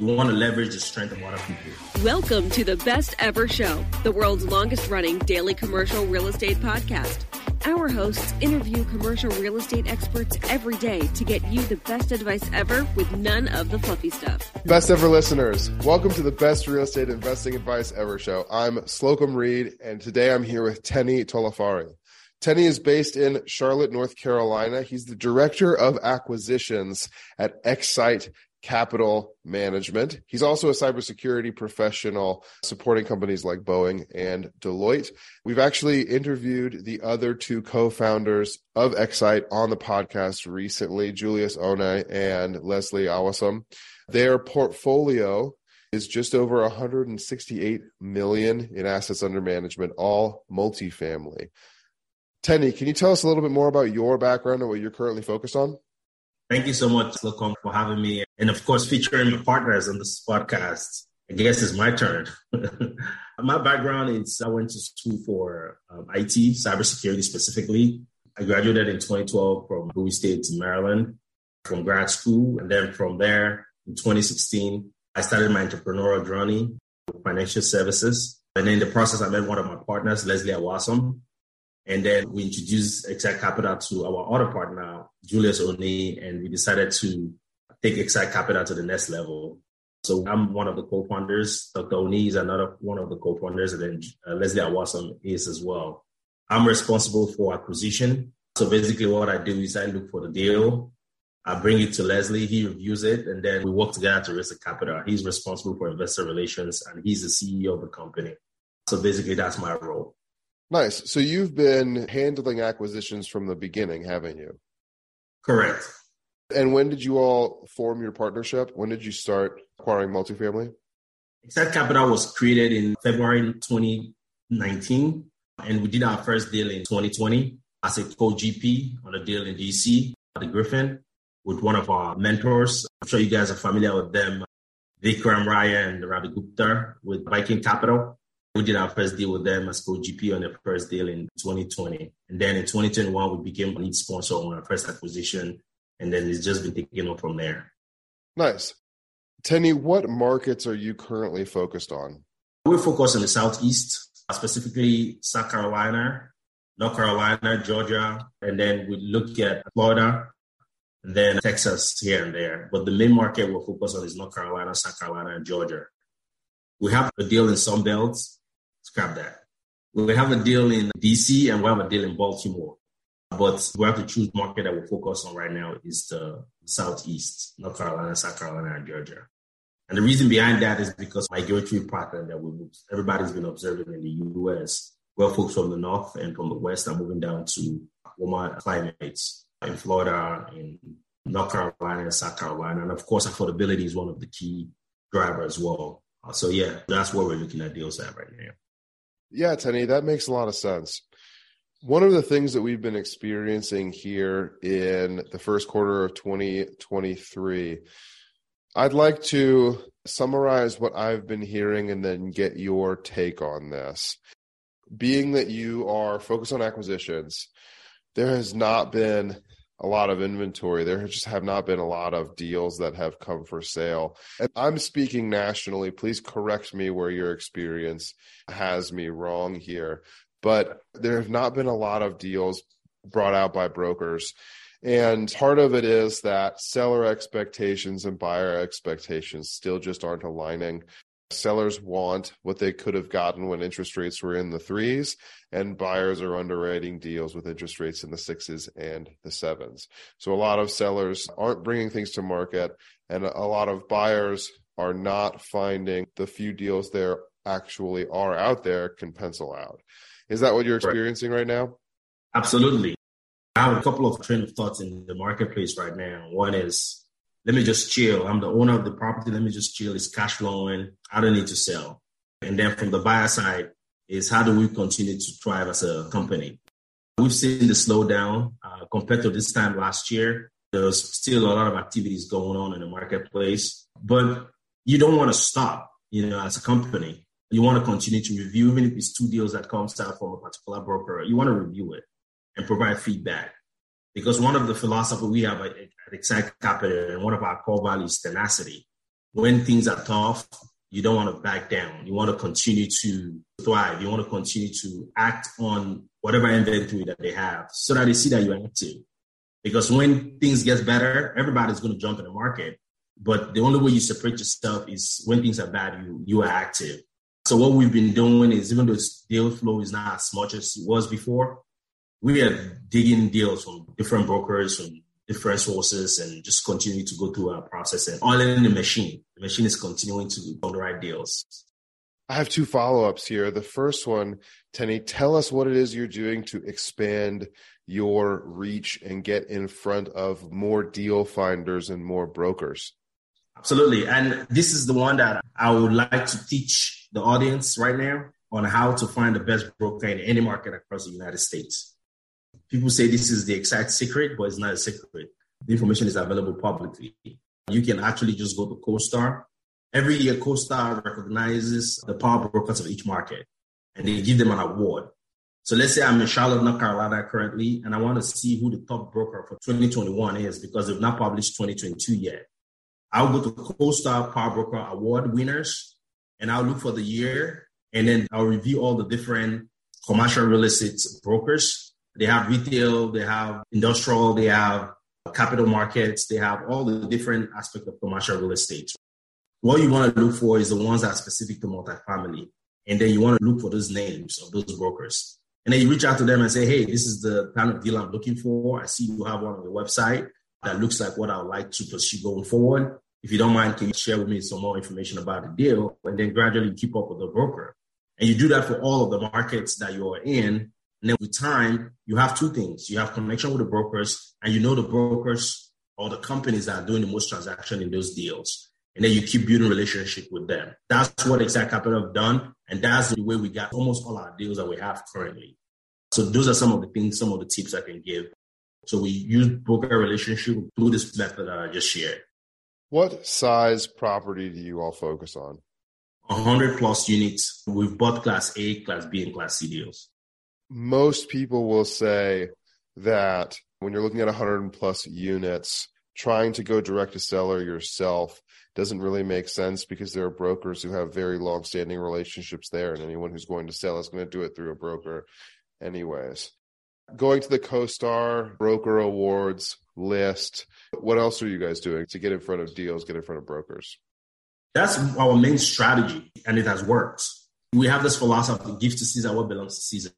You want to leverage the strength of other people. Welcome to the Best Ever Show, the world's longest-running daily commercial real estate podcast. Our hosts interview commercial real estate experts every day to get you the best advice ever with none of the fluffy stuff. Best Ever listeners, welcome to the Best Real Estate Investing Advice Ever Show. I'm Slocum Reed, and today I'm here with Tenny Tolofari. Tenny is based in Charlotte, North Carolina. He's the Director of Acquisitions at XSITE Capital Management. He's also a cybersecurity professional supporting companies like Boeing and Deloitte. We've actually interviewed the other two co-founders of XSITE on the podcast recently, Julius Oni and Leslie Awasom. Their portfolio is just over 168 million in assets under management, all multifamily. Tenny, can you tell us a little bit more about your background and what you're currently focused on? Thank you so much, Slocum, for having me. And of course, featuring my partners on this podcast. I guess it's my turn. My background is I went to school for IT, cybersecurity specifically. I graduated in 2012 from Bowie State in Maryland from grad school. And then from there, in 2016, I started my entrepreneurial journey with financial services. And in the process, I met one of my partners, Leslie Awasom. And then we introduced XSITE Capital to our other partner, Julius Oni, and we decided to take XSITE Capital to the next level. So I'm one of the co-founders. Dr. Oni is another one of the co-founders, and then Leslie Awasom is as well. I'm responsible for acquisition. So basically what I do is I look for the deal. I bring it to Leslie. He reviews it, and then we work together to raise the capital. He's responsible for investor relations, and he's the CEO of the company. So basically that's my role. Nice. So you've been handling acquisitions from the beginning, haven't you? Correct. And when did you all form your partnership? When did you start acquiring multifamily? XSITE Capital was created in February 2019, and we did our first deal in 2020 as a co-GP on a deal in DC, the Griffin, with one of our mentors. I'm sure you guys are familiar with them, Vikram Raya and Ravi Gupta with Viking Capital. We did our first deal with them as co-GP on their first deal in 2020. And then in 2021, we became lead sponsor on our first acquisition. And then it's just been taken up from there. Nice. Tenny, what markets are you currently focused on? We're focused on the Southeast, specifically South Carolina, North Carolina, Georgia, and then we look at Florida, and then Texas here and there. But the main market we're focused on is North Carolina, South Carolina, and Georgia. We have a deal in Sun Belt. Scrap that. We have a deal in DC and we have a deal in Baltimore. But we have to choose market that we're focused on right now is the Southeast, North Carolina, South Carolina, and Georgia. And the reason behind that is because migratory pattern that everybody's been observing in the US, where folks from the North and from the West are moving down to warmer climates in Florida, in North Carolina, and South Carolina. And of course, affordability is one of the key drivers as well. So yeah, that's where we're looking at deals at right now. Yeah, Tenny, that makes a lot of sense. One of the things that we've been experiencing here in the first quarter of 2023, I'd like to summarize what I've been hearing and then get your take on this. being that you are focused on acquisitions, there has not been a lot of inventory. There just have not been a lot of deals that have come for sale. And I'm speaking nationally. Please correct me where your experience has me wrong here. But there have not been a lot of deals brought out by brokers. And part of it is that seller expectations and buyer expectations still just aren't aligning. Sellers want what they could have gotten when interest rates were in the threes, and buyers are underwriting deals with interest rates in the sixes and the sevens. So a lot of sellers aren't bringing things to market, and a lot of buyers are not finding the few deals there actually are out there can pencil out. Is that what you're experiencing right now? Absolutely. I have a couple of train of thoughts in the marketplace right now. One is, let me just chill. I'm the owner of the property. Let me just chill. It's cash flowing. I don't need to sell. And then from the buyer side is, how do we continue to thrive as a company? We've seen the slowdown compared to this time last year. There's still a lot of activities going on in the marketplace, but you don't want to stop, as a company. You want to continue to review, even if it's two deals that comes out from a particular broker, you want to review it and provide feedback. Because one of the philosophy we have at XSITE Capital and one of our core values is tenacity. When things are tough, you don't want to back down. You want to continue to thrive. You want to continue to act on whatever inventory that they have so that they see that you're active. Because when things get better, everybody's going to jump in the market. But the only way you separate yourself is when things are bad, you are active. So what we've been doing is, even though deal flow is not as much as it was before, we are digging deals from different brokers, from different sources, and just continue to go through our process and oiling the machine. The machine is continuing to underwrite deals. I have two follow-ups here. The first one, Tenny, tell us what it is you're doing to expand your reach and get in front of more deal finders and more brokers. Absolutely. And this is the one that I would like to teach the audience right now on how to find the best broker in any market across the United States. People say this is the XSITE secret, but it's not a secret. The information is available publicly. You can actually just go to CoStar. Every year, CoStar recognizes the power brokers of each market, and they give them an award. So let's say I'm in Charlotte, North Carolina currently, and I want to see who the top broker for 2021 is, because they've not published 2022 yet. I'll go to CoStar Power Broker Award winners, and I'll look for the year, and then I'll review all the different commercial real estate brokers. They have retail, they have industrial, they have capital markets, they have all the different aspects of commercial real estate. What you want to look for is the ones that are specific to multifamily. And then you want to look for those names of those brokers. And then you reach out to them and say, hey, this is the kind of deal I'm looking for. I see you have one on your website that looks like what I would like to pursue going forward. If you don't mind, can you share with me some more information about the deal? And then gradually keep up with the broker. And you do that for all of the markets that you are in. And then with time, you have two things. You have connection with the brokers, and you know the brokers or the companies that are doing the most transaction in those deals. And then you keep building relationship with them. That's what XSITE Capital have done. And that's the way we got almost all our deals that we have currently. So those are some of the things, some of the tips I can give. So we use broker relationship through this method that I just shared. What size property do you all focus on? 100 plus units. We've bought Class A, Class B, and Class C deals. Most people will say that when you're looking at 100 plus units, trying to go direct to seller yourself doesn't really make sense, because there are brokers who have very long-standing relationships there, and anyone who's going to sell is going to do it through a broker anyways. Going to the CoStar Broker Awards list, what else are you guys doing to get in front of deals, get in front of brokers? That's our main strategy, and it has worked. We have this philosophy, give to Caesar what belongs to Caesar.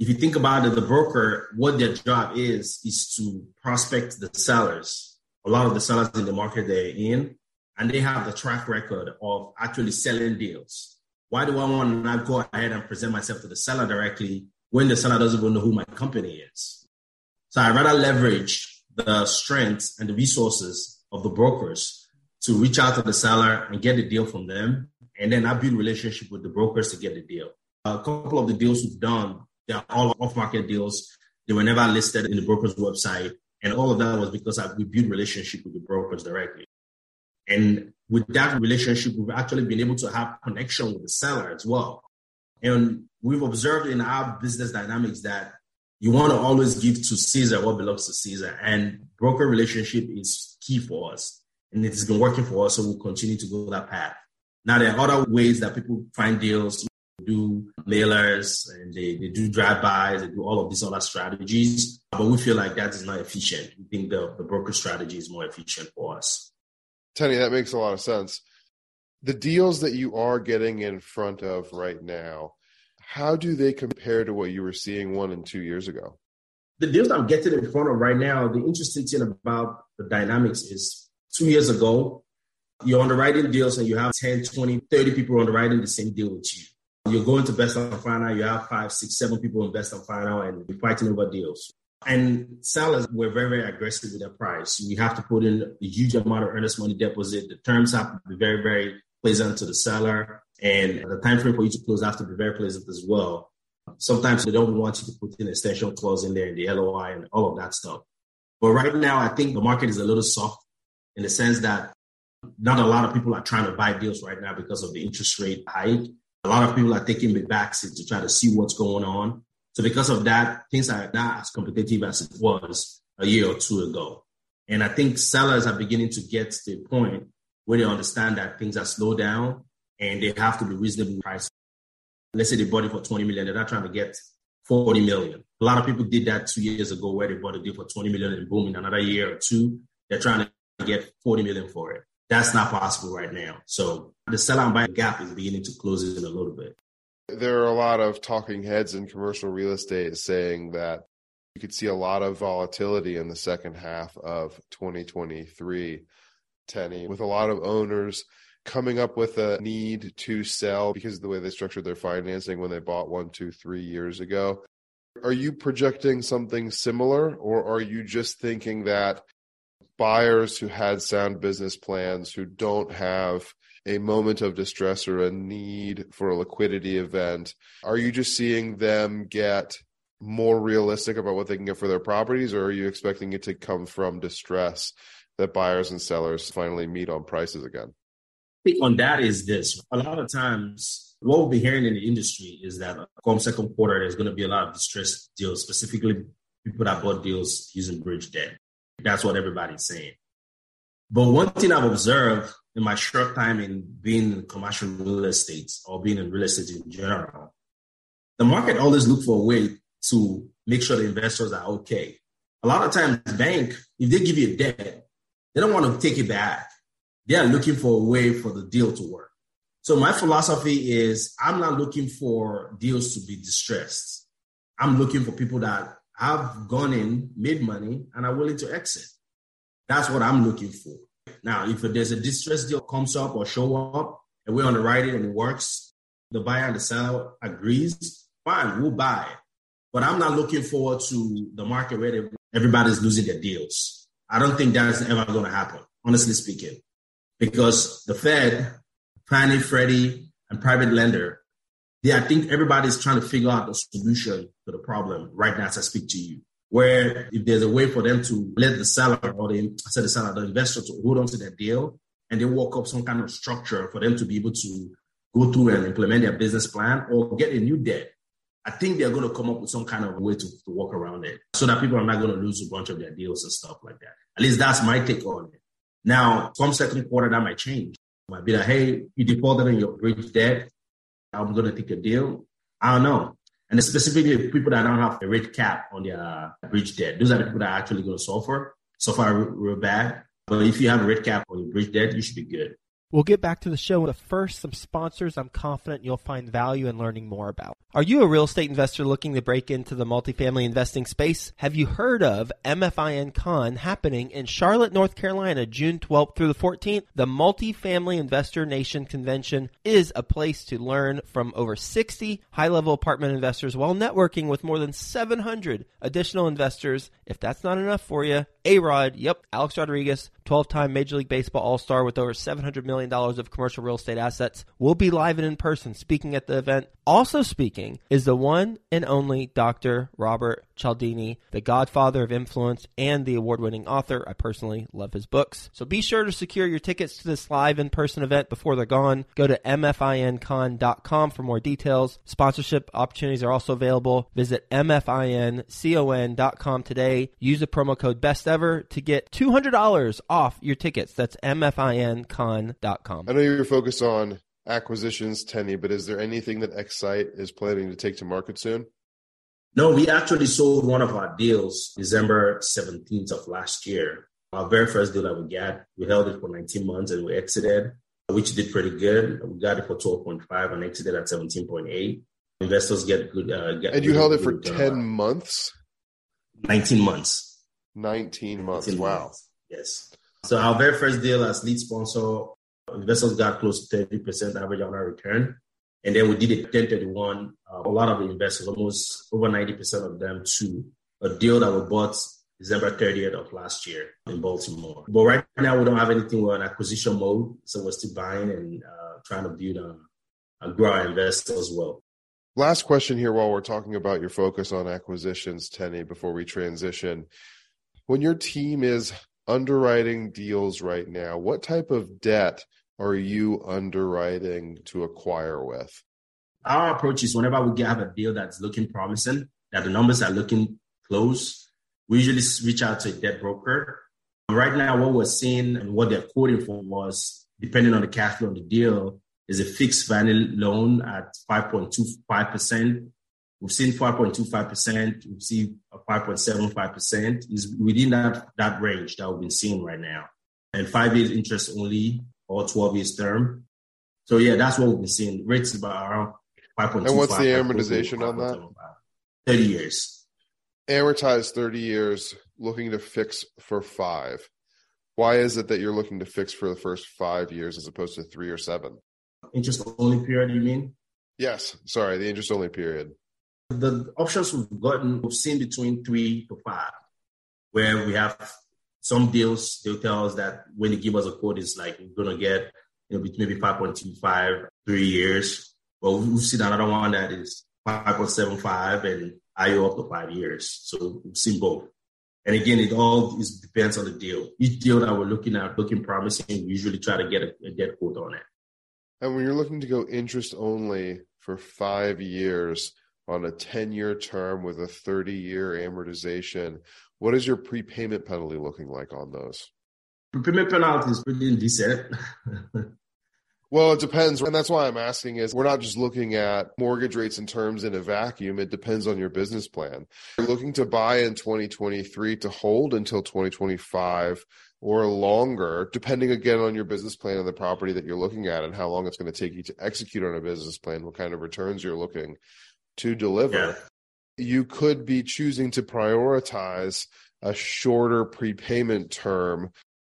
If you think about it, the broker, what their job is to prospect the sellers. A lot of the sellers in the market they're in, and they have the track record of actually selling deals. Why do I want to not go ahead and present myself to the seller directly when the seller doesn't even know who my company is? So I'd rather leverage the strengths and the resources of the brokers to reach out to the seller and get the deal from them. And then I build relationship with the brokers to get the deal. A couple of the deals we've done, they're all off-market deals. They were never listed in the broker's website. And all of that was because we built relationship with the brokers directly. And with that relationship, we've actually been able to have connection with the seller as well. And we've observed in our business dynamics that you want to always give to Caesar what belongs to Caesar. And broker relationship is key for us. And it has been working for us, so we'll continue to go that path. Now, there are other ways that people find deals. They do mailers, and they do drive-bys, they do all of these other strategies. But we feel like that is not efficient. We think the broker strategy is more efficient for us. Tenny, that makes a lot of sense. The deals that you are getting in front of right now, how do they compare to what you were seeing 1 and 2 years ago? The deals I'm getting in front of right now, the interesting thing about the dynamics is 2 years ago, you're underwriting deals and you have 10, 20, 30 people underwriting the same deal with you. You're going to best and final, you have 5, 6, 7 people in best and final, and you're fighting over deals. And sellers were very, very aggressive with their price. You have to put in a huge amount of earnest money deposit. The terms have to be very, very pleasant to the seller. And the time frame for you to close has to be very pleasant as well. Sometimes they don't want you to put in extension clause in there and the LOI and all of that stuff. But right now, I think the market is a little soft in the sense that not a lot of people are trying to buy deals right now because of the interest rate hike. A lot of people are taking the backseat to try to see what's going on. So because of that, things are not as competitive as it was a year or two ago. And I think sellers are beginning to get to the point where they understand that things are slowed down and they have to be reasonably priced. Let's say they bought it for $20 million. They're not trying to get $40 million. A lot of people did that 2 years ago where they bought a deal for $20 million and boom, in another year or two, they're trying to get $40 million for it. That's not possible right now. So the sell and buy gap is beginning to close in a little bit. There are a lot of talking heads in commercial real estate saying that you could see a lot of volatility in the second half of 2023, Tenny, with a lot of owners coming up with a need to sell because of the way they structured their financing when they bought 1, 2, 3 years ago. Are you projecting something similar, or are you just thinking that buyers who had sound business plans, who don't have a moment of distress or a need for a liquidity event, are you just seeing them get more realistic about what they can get for their properties, or are you expecting it to come from distress that buyers and sellers finally meet on prices again? I think on that is this. A lot of times what we'll be hearing in the industry is that come second quarter, there's going to be a lot of distressed deals, specifically people that bought deals using bridge debt. That's what everybody's saying. But one thing I've observed in my short time in being in commercial real estate or being in real estate in general, the market always looks for a way to make sure the investors are okay. A lot of times, the bank, if they give you a debt, they don't want to take it back. They are looking for a way for the deal to work. So my philosophy is I'm not looking for deals to be distressed. I'm looking for people that have gone in, made money, and are willing to exit. That's what I'm looking for. Now, if there's a distressed deal comes up or show up, and we underwrite it and it works, the buyer and the seller agrees, fine, we'll buy it. But I'm not looking forward to the market where everybody's losing their deals. I don't think that's ever going to happen, honestly speaking. Because the Fed, Fannie, Freddie, and private lender, I think everybody's trying to figure out a solution to the problem right now as I speak to you. Where if there's a way for them to let the seller or the investor to hold on to their deal and they work up some kind of structure for them to be able to go through and implement their business plan or get a new debt, I think they're going to come up with some kind of way to work around it so that people are not going to lose a bunch of their deals and stuff like that. At least that's my take on it. Now, come second quarter, that might change. It might be like, hey, you defaulted on your bridge debt, I'm going to take a deal. I don't know. And specifically people that don't have a rate cap on their bridge debt. Those are the people that are actually going to suffer real bad. But if you have a rate cap on your bridge debt, you should be good. We'll get back to the show. But first, some sponsors I'm confident you'll find value in learning more about. Are you a real estate investor looking to break into the multifamily investing space? Have you heard of MFIN Con happening in Charlotte, North Carolina, June 12th through the 14th? The Multifamily Investor Nation Convention is a place to learn from over 60 high-level apartment investors while networking with more than 700 additional investors. If that's not enough for you, A-Rod, Alex Rodriguez, 12-time Major League Baseball All-Star with over 700 million million of commercial real estate assets, will be live and in person speaking at the event. Also speaking is the one and only Dr. Robert Cialdini, the godfather of influence and the award-winning author. I personally love his books. So be sure to secure your tickets to this live in-person event before they're gone. Go to MFINCon.com for more details. Sponsorship opportunities are also available. Visit MFINCon.com today. Use the promo code BESTEVER to get $200 off your tickets. That's MFINCon.com. I know you're focused on acquisitions, Tenny, but is there anything that XSITE is planning to take to market soon? No, we actually sold one of our deals December 17th of last year. Our very first deal that we got, we held it for 19 months and we exited, which did pretty good. We got it for 12.5 and exited at 17.8. Investors get good. And you held it for 10 months? 19 months. 19 months. 19 wow. Months. Yes. So our very first deal as lead sponsor, investors got close to 30% average on our return. And then we did a 1031. A lot of the investors, almost over 90% of them, to a deal that we bought December 30th of last year in Baltimore. But right now, we don't have anything. We're in acquisition mode. So we're still buying and trying to build and grow our investors as well. Last question here while we're talking about your focus on acquisitions, Tenny, before we transition. When your team is underwriting deals right now, what type of debt are you underwriting to acquire with? Our approach is whenever we have a deal that's looking promising, that the numbers are looking close, we usually reach out to a debt broker. Right now, what we're seeing and what they're quoting for was, depending on the cash flow of the deal, is a fixed value loan at 5.25%. We've seen 5.25%. We've seen 5.75%. It's within that range that we've been seeing right now. And 5 years interest only or 12 years term. So, yeah, that's what we've been seeing. Rates about around 5.25%. And what's the amortization on that? 30 years. Amortized 30 years, looking to fix for 5. Why is it that you're looking to fix for the first 5 years as opposed to 3 or 7? Interest-only period, you mean? Yes. Sorry, the interest-only period. The options we've gotten, we've seen between 3 to 5, where we have some deals, they'll tell us that when they give us a quote, it's like we're going to get maybe 5.25, 3 years. But we've seen another one that is 5.75 and IO up to 5 years. So we've seen both. And again, it all depends on the deal. Each deal that we're looking at, looking promising, we usually try to get a debt quote on it. And when you're looking to go interest only for 5 years on a 10-year term with a 30-year amortization, what is your prepayment penalty looking like on those? Prepayment penalty is pretty indecent. Well, it depends. And that's why I'm asking is we're not just looking at mortgage rates and terms in a vacuum. It depends on your business plan. You're looking to buy in 2023 to hold until 2025 or longer, depending again on your business plan and the property that you're looking at and how long it's going to take you to execute on a business plan, what kind of returns you're looking to deliver. Yeah. You could be choosing to prioritize a shorter prepayment term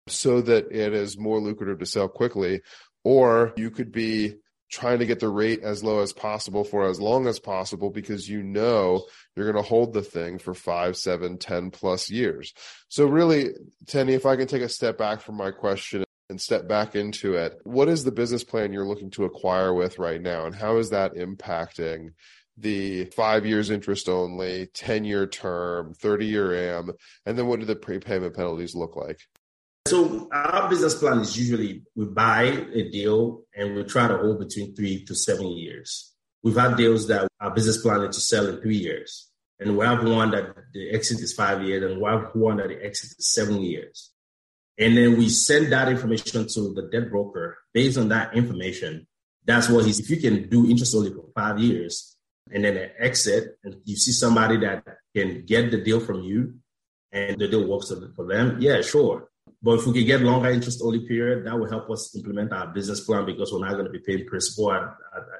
so that it is more lucrative to sell quickly, or you could be trying to get the rate as low as possible for as long as possible because you know you're going to hold the thing for 5, 7, 10 plus years. So really, Tenny, if I can take a step back from my question and step back into it, what is the business plan you're looking to acquire with right now, and how is that impacting the 5 years interest only, 10-year term, 30-year AM, and then what do the prepayment penalties look like? So our business plan is usually we buy a deal and we try to hold between 3 to 7 years. We've had deals that our business plan is to sell in 3 years. And we have one that the exit is 5 years, and we have one that the exit is 7 years. And then we send that information to the debt broker. Based on that information, that's what he's, if you can do interest only for 5 years, and then an exit, and you see somebody that can get the deal from you and the deal works for them, yeah, sure. But if we can get longer interest-only period, that will help us implement our business plan because we're not going to be paying principal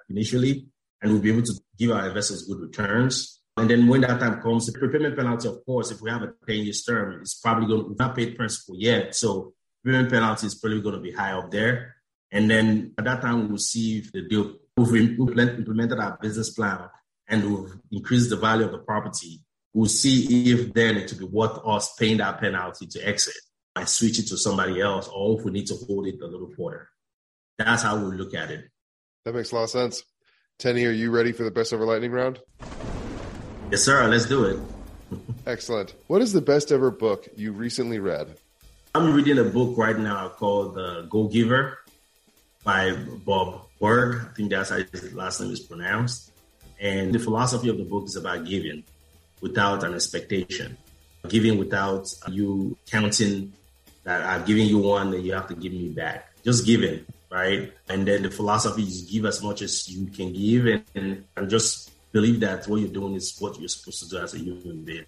initially, and we'll be able to give our investors good returns. And then when that time comes, the prepayment penalty, of course, if we have a 10-year term, it's probably going to not pay principal yet. So prepayment penalty is probably going to be high up there. And then at that time, we'll see if the deal, if we implemented our business plan and we've increased the value of the property, we'll see if then it will be worth us paying that penalty to exit and switch it to somebody else, or if we need to hold it a little further. That's how we look at it. That makes a lot of sense. Tenny, are you ready for the best ever lightning round? Yes, sir. Let's do it. Excellent. What is the best ever book you recently read? I'm reading a book right now called The Go Giver by Bob Burg. I think that's how his last name is pronounced. And the philosophy of the book is about giving without an expectation. Giving without you counting that I've given you one that you have to give me back. Just giving, right? And then the philosophy is give as much as you can give and just believe that what you're doing is what you're supposed to do as a human being.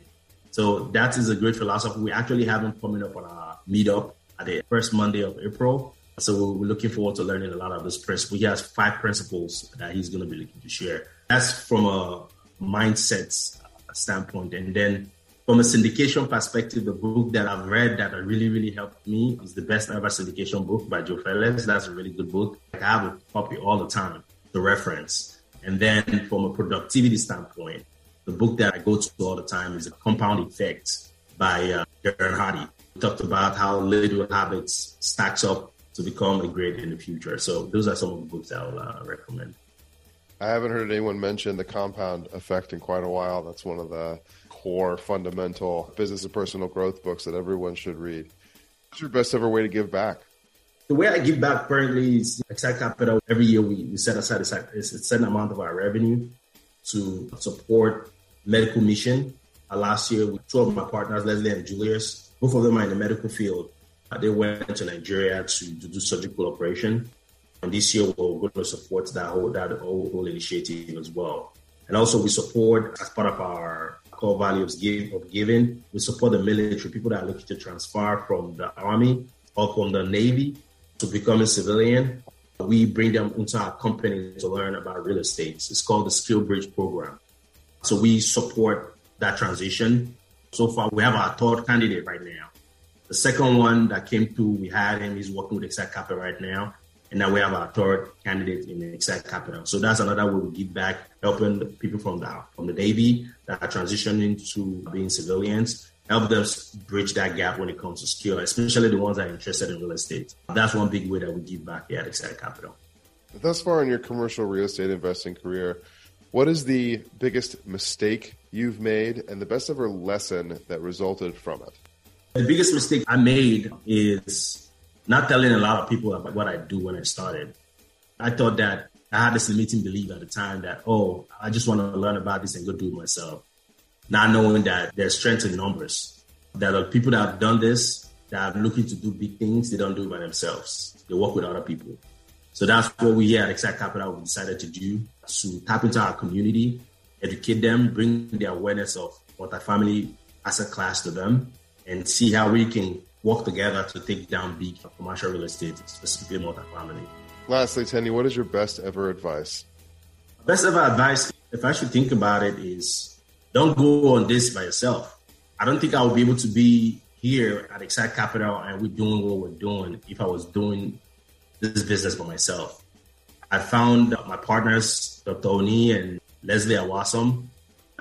So that is a great philosophy. We actually have them coming up on our meetup at the first Monday of April. So we're looking forward to learning a lot of this principle. He has 5 principles that he's going to be looking to share. That's from a mindset standpoint. And then from a syndication perspective, the book that I've read that really, really helped me is the best ever syndication book by Joe Fellas. That's a really good book. I have a copy all the time to reference. And then from a productivity standpoint, the book that I go to all the time is The Compound Effect by Darren Hardy. We talked about how little habits stacks up to become a great in the future. So those are some of the books I'll recommend. I haven't heard anyone mention The Compound Effect in quite a while. That's one of the core fundamental business and personal growth books that everyone should read. What's your best ever way to give back? The way I give back currently is XSITE Capital. Every year we set aside a certain amount of our revenue to support medical mission. Last year, with 2 of my partners, Leslie and Julius, both of them are in the medical field. They went to Nigeria to do surgical operation. And this year, we're going to support that whole initiative as well. And also we support, as part of our core values of giving, we support the military, people that are looking to transfer from the Army or from the Navy to become a civilian. We bring them into our company to learn about real estate. It's called the Skill Bridge Program. So we support that transition. So far, we have our 3rd candidate right now. The 2nd one that came through, we had him. He's working with XSITE Capital right now. And now we have our 3rd candidate in XSITE Capital. So that's another way we give back, helping people from the Navy that are transitioning to being civilians, help them bridge that gap when it comes to skill, especially the ones that are interested in real estate. That's one big way that we give back here at XSITE Capital. Thus far in your commercial real estate investing career, what is the biggest mistake you've made and the best ever lesson that resulted from it? The biggest mistake I made is not telling a lot of people about what I do when I started. I thought that I had this limiting belief at the time that, I just want to learn about this and go do it myself. Not knowing that there's strength in numbers. That the people that have done this, that are looking to do big things, they don't do it by themselves. They work with other people. So that's what we here at XSITE Capital decided to do, to tap into our community, educate them, bring the awareness of multifamily as a class to them, and see how we can work together to take down big commercial real estate, specifically multifamily. Lastly, Tenny, what is your best ever advice? Best ever advice, if I should think about it, is don't go on this by yourself. I don't think I would be able to be here at XSITE Capital and we're doing what we're doing if I was doing this business by myself. I found my partners, Dr. Oni and Leslie Awasom,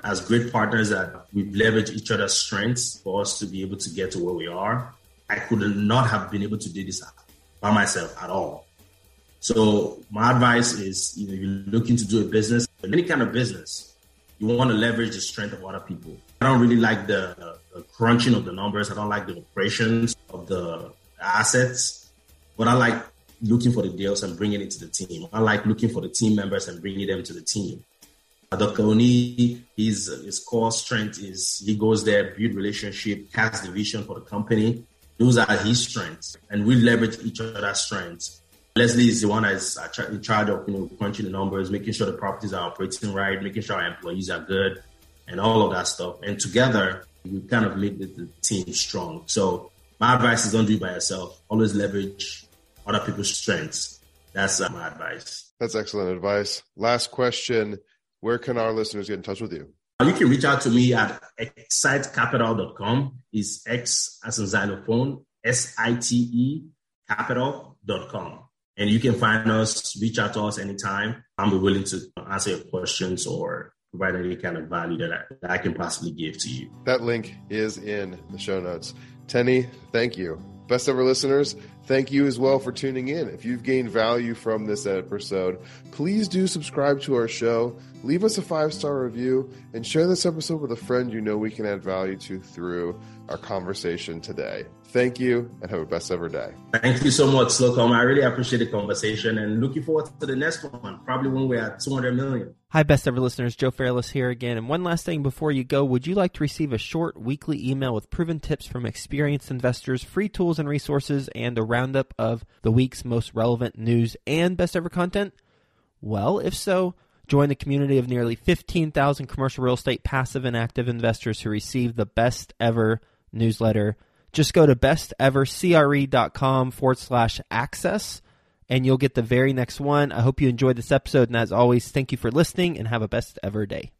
as great partners that we've leveraged each other's strengths for us to be able to get to where we are. I could not have been able to do this by myself at all. So my advice is, you're looking to do a business, any kind of business, you want to leverage the strength of other people. I don't really like the crunching of the numbers. I don't like the operations of the assets, but I like looking for the deals and bringing it to the team. I like looking for the team members and bringing them to the team. Dr. Oni, his core strength is he goes there, build relationship, cast the vision for the company. Those are his strengths, and we leverage each other's strengths. Leslie is the one that's in charge of crunching the numbers, making sure the properties are operating right, making sure our employees are good, and all of that stuff. And together, we kind of made the team strong. So my advice is don't do it by yourself. Always leverage other people's strengths. That's my advice. That's excellent advice. Last question. Where can our listeners get in touch with you? You can reach out to me at xsitecapital.com. It's X as in xylophone, S-I-T-E capital.com. And you can find us, reach out to us anytime. I'm willing to answer your questions or provide any kind of value that I can possibly give to you. That link is in the show notes. Tenny, thank you. Best ever listeners, Thank you as well for tuning in. If you've gained value from this episode, please do subscribe to our show, leave us a 5-star review, and share this episode with a friend you know we can add value to through our conversation today. Thank you, and have a best ever day. Thank you so much, Slocum. I really appreciate the conversation and looking forward to the next one, probably when we're at 200 million. Hi, best ever listeners. Joe Fellas here again. And one last thing before you go, would you like to receive a short weekly email with proven tips from experienced investors, free tools and resources, and a roundup of the week's most relevant news and best ever content? Well, if so, join the community of nearly 15,000 commercial real estate passive and active investors who receive the best ever newsletter. Just go to bestevercre.com/access. And you'll get the very next one. I hope you enjoyed this episode. And as always, thank you for listening and have a best ever day.